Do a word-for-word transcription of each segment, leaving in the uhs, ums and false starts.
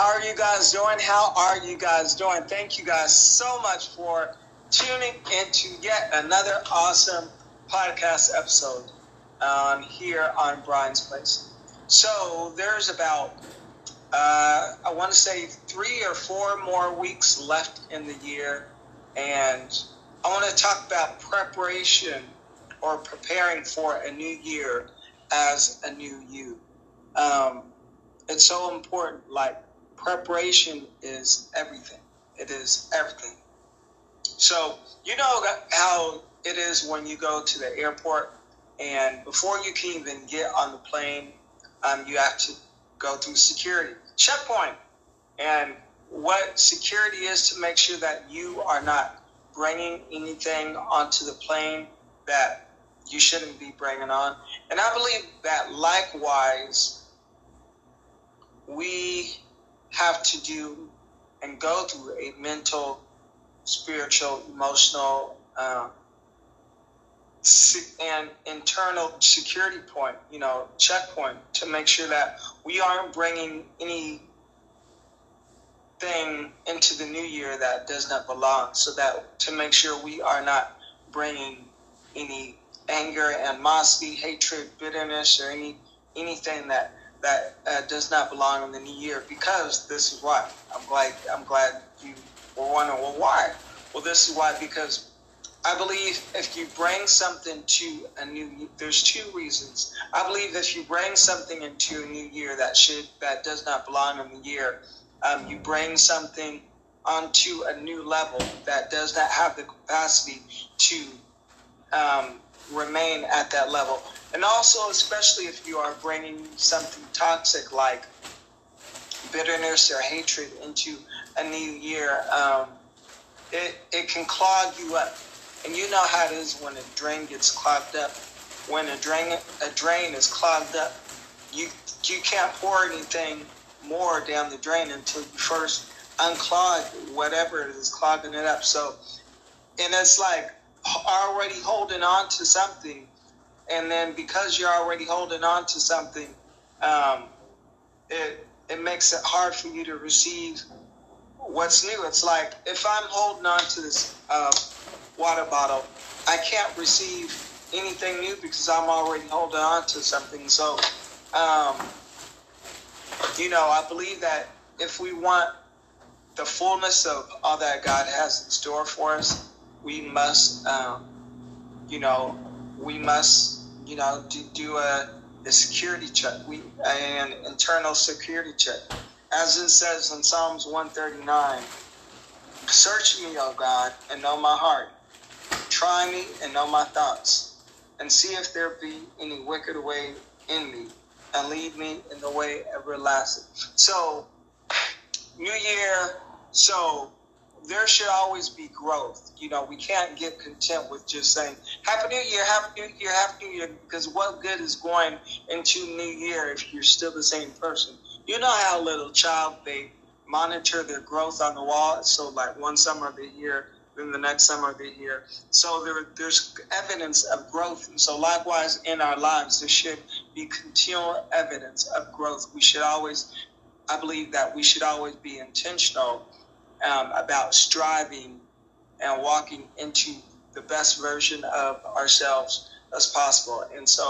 How are you guys doing? How are you guys doing? Thank you guys so much for tuning into yet another awesome podcast episode um, here on Brian's Place. So there's about, uh, I want to say, three or four more weeks left in the year. And I want to talk about preparation or preparing for a new year as a new you. Um, it's so important. Like, preparation is everything. It is everything. So you know how it is when you go to the airport, and before you can even get on the plane, um, you have to go through security checkpoint. And what security is to make sure that you are not bringing anything onto the plane that you shouldn't be bringing on. And I believe that likewise, we have to do and go through a mental, spiritual, emotional, um, and internal security point, you know, checkpoint, to make sure that we aren't bringing anything into the new year that does not belong. So that to make sure we are not bringing any anger, animosity, hatred, bitterness, or any anything that that uh, does not belong in the new year, because this is why. I'm glad, I'm glad you were wondering, well, why? Well, this is why, because I believe if you bring something to a new, there's two reasons. I believe if you bring something into a new year that should, that does not belong in the year, um, you bring something onto a new level that does not have the capacity to um, remain at that level. And also, especially if you are bringing something toxic like bitterness or hatred into a new year, um, it, it can clog you up. And you know how it is when a drain gets clogged up. When a drain a drain is clogged up, you you can't pour anything more down the drain until you first unclog whatever is clogging it up. So, and it's like already holding on to something. And then because you're already holding on to something, um, it it makes it hard for you to receive what's new. It's like, if I'm holding on to this uh, water bottle, I can't receive anything new because I'm already holding on to something. So, um, you know, I believe that if we want the fullness of all that God has in store for us, we must, um, you know, we must, you know, do, do a, a security check, we, an internal security check. As it says in Psalms one thirty-nine, search me, O God, and know my heart. Try me and know my thoughts, and see if there be any wicked way in me, and lead me in the way everlasting. So, new year, so there should always be growth. You know, we can't get content with just saying, Happy New Year, Happy New Year, Happy New Year, because what good is going into New Year if you're still the same person? You know how a little child, they monitor their growth on the wall. So like one summer they're here, then the next summer they're here. So there, there's evidence of growth. And so likewise in our lives, there should be continual evidence of growth. We should always, I believe that we should always be intentional Um, about striving and walking into the best version of ourselves as possible. And so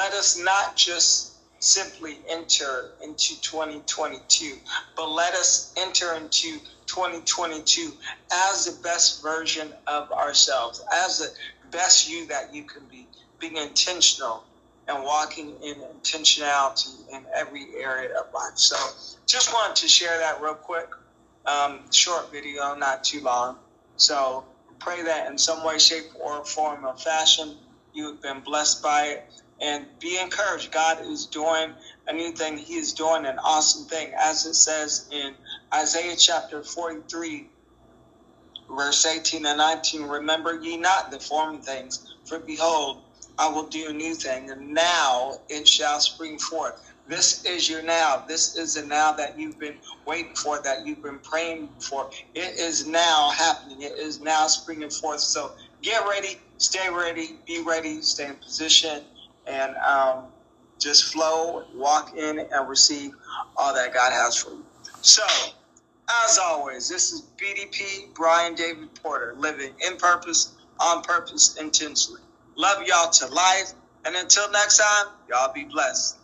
let us not just simply enter into twenty twenty-two, but let us enter into twenty twenty-two as the best version of ourselves, as the best you that you can be, being intentional and walking in intentionality in every area of life. So just wanted to share that real quick. Um, short video, not too long. So pray that in some way, shape, or form or fashion, you have been blessed by it. And be encouraged. God is doing a new thing. He is doing an awesome thing. As it says in Isaiah chapter forty-three, verse eighteen and nineteen, remember ye not the former things, for behold, I will do a new thing, and now it shall spring forth. This is your now. This is the now that you've been waiting for, that you've been praying for. It is now happening. It is now springing forth. So get ready, stay ready, be ready, stay in position, and um, just flow, walk in, and receive all that God has for you. So, as always, this is B D P, Brian David Porter, living in purpose, on purpose, intentionally. Love y'all to life. And until next time, y'all be blessed.